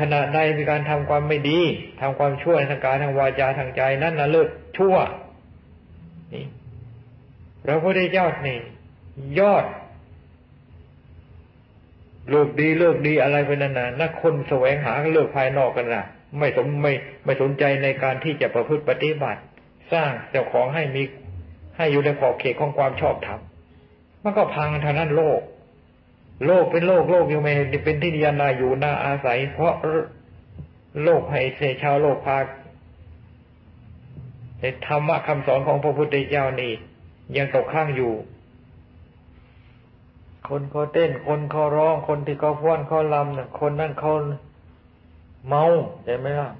ขณะใดมีการทำความไม่ดีทำความชั่วทางกายทางวาจาทางใจนั่นน่ะเลิกชั่วนี่พระพุทธเจ้านี่ยอดเลิกดีเลิกดีอะไรไปนั่นน่ะนักคนแสวงหาเลิกภายนอกกันน่ะไม่สนไม่ไม่สนใจในการที่จะประพฤติปฏิบัติสร้างเจ้าของให้มีให้อยู่ในขอบเขตของความชอบธรรมมันก็พังเท่านั้นโลกโลกเป็นโลกโลกอยู่ไม่เป็นที่นิยามน่าอยู่น่าอาศัยเพราะโลกให้เสชาวโลกพาในธรรมะคำสอนของพระพุทธเจ้านี่ยังตกข้างอยู่คนเขาเต้นคนเขาร้องคนที่เขาฟ้อนเขาลำเนี่ยคนนั่นเขาเมาใช่ไหมล่ะ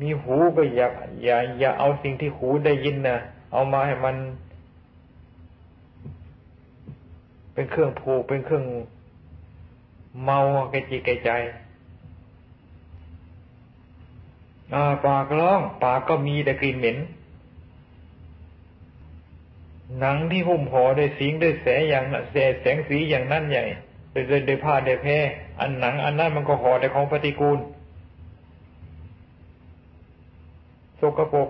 มีหูก็อย่าอย่าอย่าเอาสิ่งที่หูได้ยินนะเอามาให้มันเป็นเครื่องผูกเป็นเครื่องเมาแก่จิตแก่ใจ ปากร้องปากก็มีแต่กลิ่นเหม็นหนังที่หุ้มห่อด้วยสีด้วยแสงอย่างแสงแสงสีอย่างนั้นใหญ่โดยโดยผ้าโดยแพรอันหนังอันนั้นมันก็ห่อแต่ของปฏิกูลสกปรก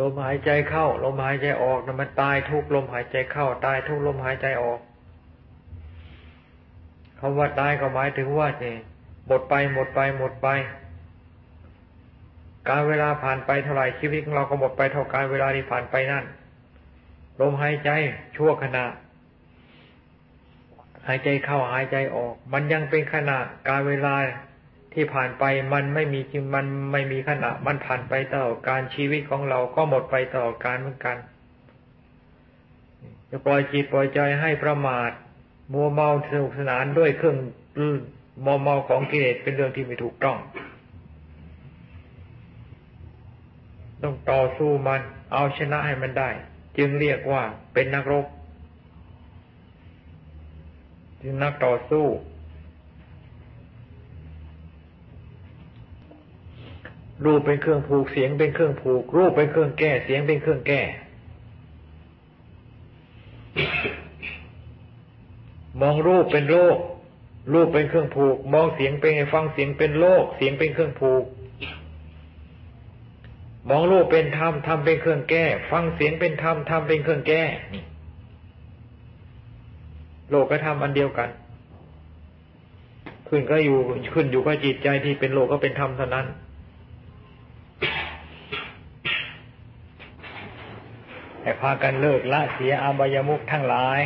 ลมหายใจเข้าลมหายใจออกนะมันตายทุกลมหายใจเข้าตายทุกลมหายใจออกคำว่าตายก็หมายถึงว่าเนี่ยหมดไปหมดไปหมดไปการเวลาผ่านไปเท่าไหร่ชีวิตของเราก็หมดไปเท่าการเวลาที่ผ่านไปนั่นลมหายใจชั่วขณะหายใจเข้าหายใจออกมันยังเป็นขณะการเวลาที่ผ่านไปมันไม่มีจริงมันไม่มีขณะมันผ่านไปต่อการชีวิตของเราก็หมดไปต่อการเหมือนกันจะปล่อยจิตปล่อยใจให้ประมาทมัวเมาสนุกสนานด้วยเครื่องมัวเมาของกิเลสเป็นเรื่องที่ไม่ถูกต้องต้องต่อสู้มันเอาชนะให้มันได้จึงเรียกว่าเป็นนักรบเป็นนักต่อสู้รูปเป็นเครื่องผูกเสียงเป็นเครื่องผูกรูปเป็นเครื่องแก้เสียงเป็นเครื่องแก้มองรูปเป็นโลกรูปเป็นเครื่องผูกมองเสียงเป็นฟังเสียงเป็นโลกเสียงเป็นเครื่องผูกมองรูปเป็นธรรมธรรมเป็นเครื่องแก้ฟังเสียงเป็นธรรมธรรมเป็นเครื่องแก้โลกกับธรรมอันเดียวกันขึ้นก็อยู่ขึ้นอยู่กับจิตใจที่เป็นโลกก็เป็นธรรมเท่านั้นให้พากันเลิกละเสียอบายมุขทั้งหลาย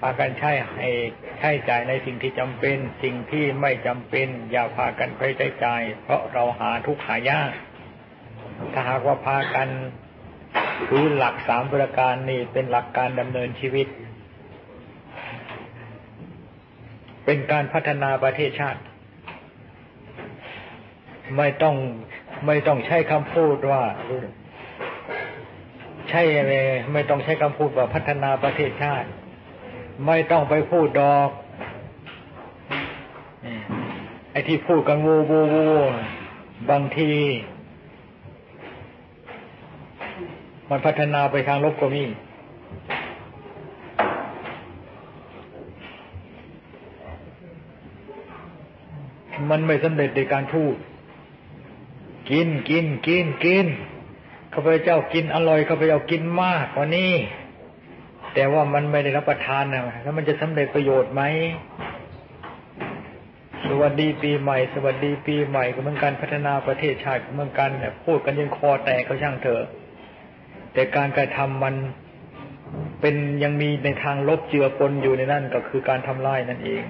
พากันใช้ให้ใช้จ่ายในสิ่งที่จำเป็นสิ่งที่ไม่จำเป็นอย่าพากันไปใช้จ่ายเพราะเราหาทุกข์หายากถ้าหากว่าพากันถือหลักสามประการนี่เป็นหลักการดำเนินชีวิตเป็นการพัฒนาประเทศชาติไม่ต้องไม่ต้องใช้คำพูดว่าใช่ไม่ต้องใช้คำพูดว่าพัฒนาประเทศชาติไม่ต้องไปพูดดอกไอ้ที่พูดกันวูวูวูบางทีมันพัฒนาไปทางลบก็มีมันไม่สำเร็จในการพูดกินกินกินกินข้าพเจ้ากินอร่อยข้าพเจ้ากินมากกว่านี้แต่ว่ามันไม่ได้รับประทานนะแล้วมันจะสำเร็จประโยชน์ไหมสวัสดีปีใหม่สวัสดีปีใหม่ก็เหมือนการพัฒนาประเทศชาติก็เหมือนกันแบบพูดกันยังคอแตกก็ช่างเถอะแต่การกระทำมันเป็นยังมีในทางลบเจือปนอยู่ในนั่นก็คือการทำลายนั่นเอง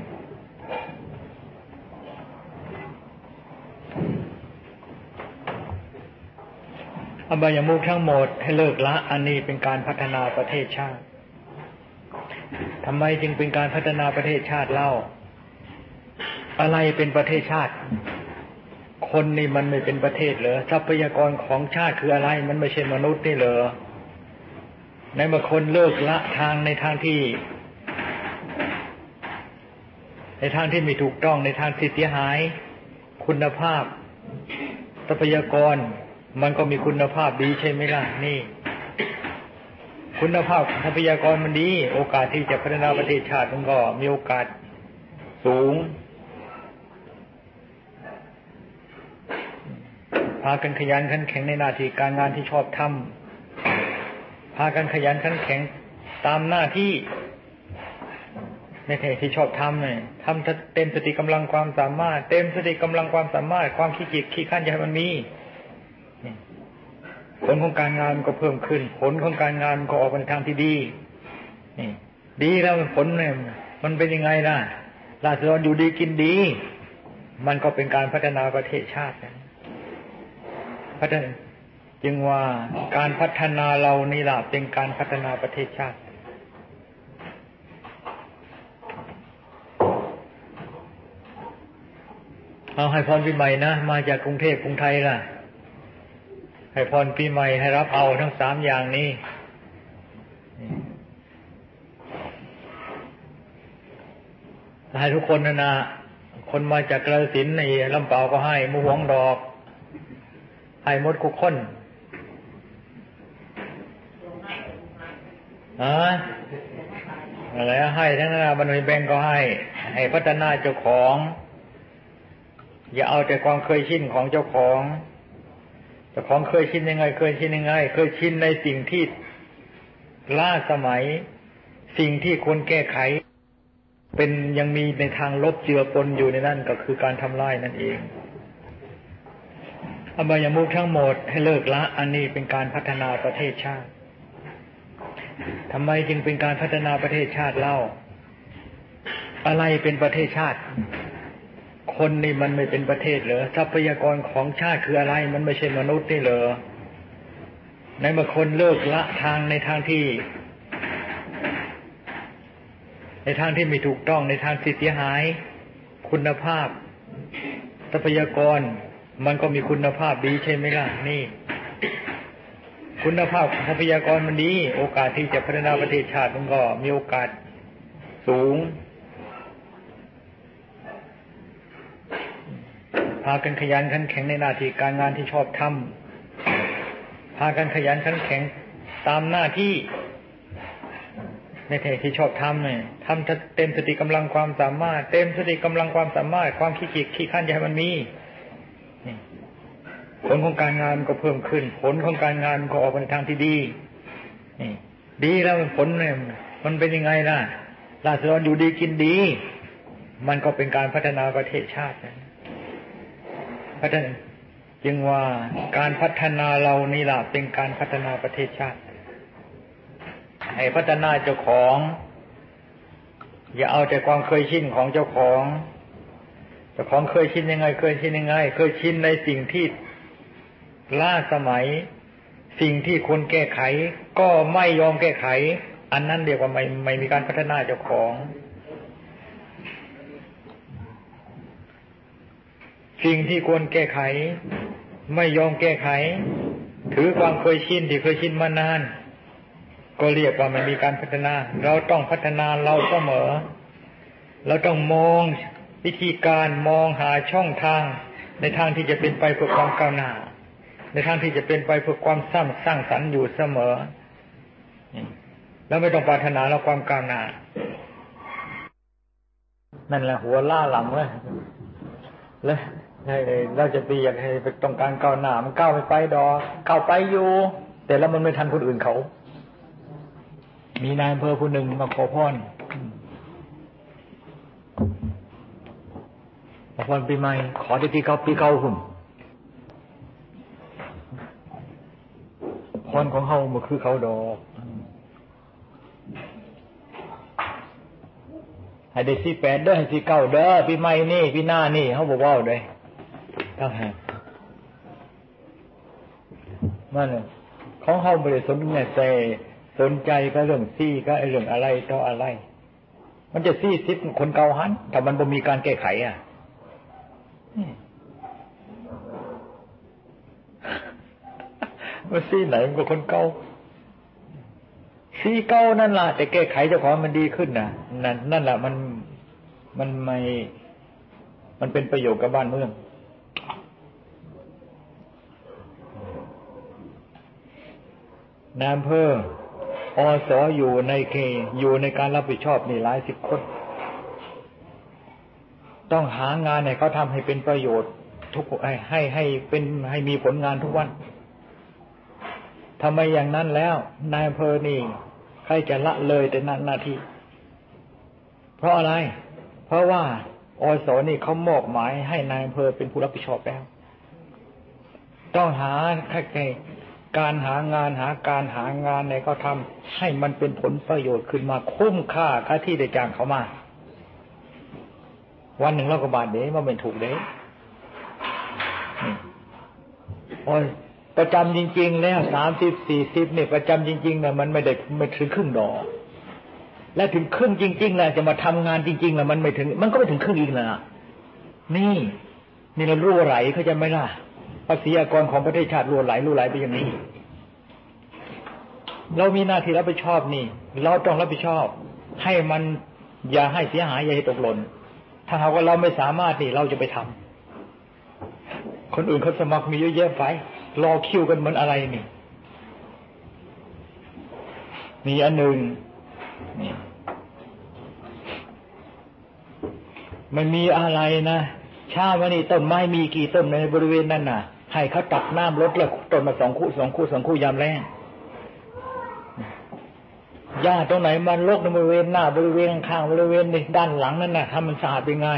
อบายมุขทั้งหมดให้เลิกละอันนี้เป็นการพัฒนาประเทศชาติทำไมจึงเป็นการพัฒนาประเทศชาติเล่าอะไรเป็นประเทศชาติคนนี่มันไม่เป็นประเทศเหรอทรัพยากรของชาติคืออะไรมันไม่ใช่มนุษย์นี่เหรอในเมื่อคนเลิกละทางในทางที่ในทางที่ไม่ถูกต้องในทางที่เสียหายคุณภาพทรัพยากรมันก็มีคุณภาพดีใช่ไหมล่ะนี่คุณภาพทรัพยากรมันดีโอกาสที่จะพัฒนาประเทศชาติมันก็มีโอกาสสูงพากันขยันขันแข็งในหน้าที่การงานที่ชอบทำพากันขยันขันแข็งตามหน้าที่ในทางที่ชอบทำเนี่ยทำเต็มสติกำลังความสามารถเต็มสติกำลังความสามารถความขี้เกียจขี้ข้านอย่าให้มันมีผลของการงานก็เพิ่มขึ้นผลของการงานก็ออกไปในทางที่ดีนี่ดีแล้วผลเนี่ยมันเป็นยังไงล่ะราษฎรอยู่ดีกินดีมันก็เป็นการพัฒนาประเทศชาติพัฒนาจึงว่าการพัฒนาเรานี่ล่ะเป็นการพัฒนาประเทศชาติเอาให้พรปีใหม่นะมาจากกรุงเทพกรุงไทยล่ะให้พรปีใหม่ให้รับเอาทั้งสามอย่างนี้ให้ทุกคนนะนะ คนมาจากกระสินในลำเปาก็ให้มะหวงดอกให้มดคุกค้นอ๋ออะไรให้ทั้งนั้นบรรดาแบงก์ก็ให้ให้พัฒนาเจ้าของอย่าเอาแต่ความเคยชินของเจ้าของเจ้าของเคยชินยังไงเคยชินยังไงเคยชินในสิ่งที่ล้าสมัยสิ่งที่ควรแก้ไขเป็นยังมีในทางลบเจือปนอยู่ในนั่นก็คือการทำลายนั่นเองอบายมุขทั้งหมดให้เลิกละอันนี้เป็นการพัฒนาประเทศชาติทำไมจึงเป็นการพัฒนาประเทศชาติเล่าอะไรเป็นประเทศชาติคนนี่มันไม่เป็นประเทศเหรอทรัพยากรของชาติคืออะไรมันไม่ใช่มนุษย์นี่เหรอในเมื่อคนเลิกละทางในทางที่ในทางที่ไม่ถูกต้องในทางที่เสียหายคุณภาพทรัพยากรมันก็มีคุณภาพดีใช่ไหมล่ะนี่คุณภาพทรัพยากรมันดีโอกาสที่จะพัฒนาประเทศชาติมันก็มีโอกาสสูงพากันขยันขันแข็งในหน้าที่การงานที่ชอบทำพากันขยันขันแข็งตามหน้าที่ในแท้ที่ชอบทำเนี่ยทำเต็มสติกำลังความสามารถเต็มสติกำลังความสามารถความขี้เกียจขี้ข้านอย่าให้มันมีผลของการงานก็เพิ่มขึ้นผลของการงานก็ออกไปในทางที่ดีนี่ดีแล้วผลเนี่ยมันเป็นยังไงล่ะราษฎรอยู่ดีกินดีมันก็เป็นการพัฒนาประเทศชาตินะพัฒนาจึงว่าการพัฒนาเรานี่ล่ะเป็นการพัฒนาประเทศชาติให้พัฒนาเจ้าของอย่าเอาแต่ความเคยชินของเจ้าของเจ้าของเคยชินยังไงเคยชินยังไงเคยชินในสิ่งที่ล่าสมัยสิ่งที่ควรแก้ไขก็ไม่ยอมแก้ไขอันนั้นเรียกว่าไม่ไม่มีการพัฒนาเจ้าของสิ่งที่ควรแก้ไขไม่ยอมแก้ไขถือความเคยชินที่เคยชินมานานก็เรียกว่าไม่มีการพัฒนาเราต้องพัฒนาเราเสมอเราต้องมองวิธีการมองหาช่องทางในทางที่จะเป็นไปเพื่อความก้าวหน้าในทางที่จะเป็นไปเพื่อความสร้างสร้างสรรค์อยู่เสมอแล้วไม่ต้องปรารถนาแล้วความก้าวหน้านั่นแหละหัวล่าหลังเว้ยแล้วเราจะไปอยากให้ต้องการก้าวหน้ามันก้าวไม่ไปดอกก้าวไปอยู่แต่แล้วมันไม่ทันคนอื่นเขามีนายอำเภอผู้หนึ่งมาขอพรขอพรปีใหม่ขอได้ปีเก่าปีเก่าหุ่นพรของเฮามันคือเขาดอกให้ได้สี่แปดเด้อให้สี่เก้าเด้อปีใหม่นี่ปีหน้านี่เขาบอกว่าเลยต้องให้มันของเฮาไม่ได้สนใจสนใจก็เรื่องซี่ก็เรื่องอะไรต่ออะไรมันจะซี่ซิดคนเก่าหันแต่มันบ่มีการแก้ไขอ่ะว่าซี่ไหนมันก็คนเก่าซี่เก่านั่นล่ะแต่แก้ไขเจ้าของมันดีขึ้นนะนั่นนั่นล่ะมันมันไม่มันเป็นประโยชน์กับบ้านเมืองนายอำเภออสอยู่ในเคอยู่ในการรับผิดชอบนี่หลายสิบคนต้องหางานให้เขาทำให้เป็นประโยชน์ทุกให้ให้ให้เป็นให้มีผลงานทุกวันทำไมอย่างนั้นแล้วนายอำเภอนี่ใครจะละเลยแต่หน้าที่เพราะอะไรเพราะว่าอสนี่เขามอบหมายให้นายอำเภอเป็นผู้รับผิดชอบแล้วต้องหาใครการหางานหาการหางานไหนเขาทำให้มันเป็นผลประโยชน์ขึ้นมาคุ้มค่าค่าที่ได้จ้างเขามาวันหนึ่งเราก็บาทเด้มันเป็นถูกเด้โอ้ยประจำจริงๆแล้วสามสิบสี่สิบเนี่ยประจำจริงๆเนี่ยมันไม่ได้ไม่ถึงครึ่งดอกและถึงครึ่งจริงๆแหละจะมาทำงานจริงๆแหละมันไม่ถึงมันก็ไม่ถึงครึ่งอีกนะนี่นี่เรารั่วไหลเขาจะไม่ล่ะภาษีอากรของประเทศชาติรั่วไหลรั่วไหลไปอย่างนี้เรามีหน้าที่รับผิดชอบนี่เราต้องรับผิดชอบให้มันอย่าให้เสียหายอย่าให้ตกหล่น ถ้าหากว่าเราไม่สามารถนี่เราจะไปทำคนอื่นเขาสมัครมีเยอะแยะไปรอคิวกันเหมือนอะไรนี่มีอันหนึ่งนี่มันมีอะไรนะชาวันนี้ต้นไม้มีกี่ต้นในบริเวณนั้นน่ะให้เขาตัดน้ำลดแล้วต้นมาสองคู่สองคู่สองคู่ยามแรงหญ้าตรงไหนมันรกในบริเวณหน้าบริเวณข้างบริเวณนี่ด้านหลังนั่นน่ะทำมันสะอาดเป็นไง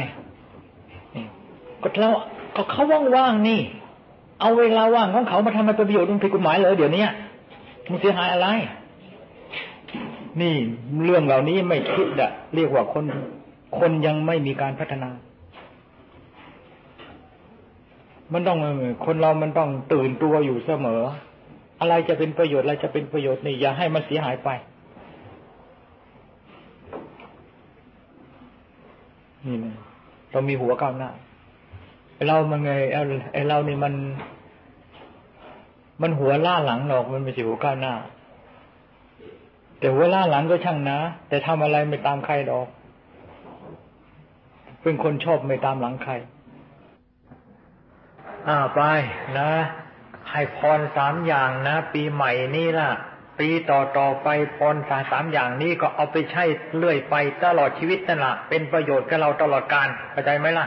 ก็แล้วก็เขาว่างๆนี่เอาเวลาว่างของเขามาทำเป็นประโยชน์มันผิดกฎหมายเลยเดี๋ยวนี้มันเสียหายอะไรนี่เรื่องเหล่านี้ไม่คิดอะเรียกว่าคนคนยังไม่มีการพัฒนามันต้องคนเรามันต้องตื่นตัวอยู่เสมออะไรจะเป็นประโยชน์อะไรจะเป็นประโยชน์นี่อย่าให้มันเสียหายไปนี่นะเรามีหัวก้าวหน้าเรามันไงไอเรานี่มันมันหัวล่าหลังหรอกมันไม่ใช่หัวก้าวหน้าแต่หัวล่าหลังก็ช่างนะแต่ทำอะไรไม่ตามใครหรอกเป็นคนชอบไม่ตามหลังใครอ่าไปนะให้พรสามอย่างนะปีใหม่นี่ล่ะปีต่อต่อไปพรสามสามอย่างนี้ก็เอาไปใช้เรื่อยไปตลอดชีวิตนั่นล่ะเป็นประโยชน์กับเราตลอดกาลเข้าใจไหมล่ะ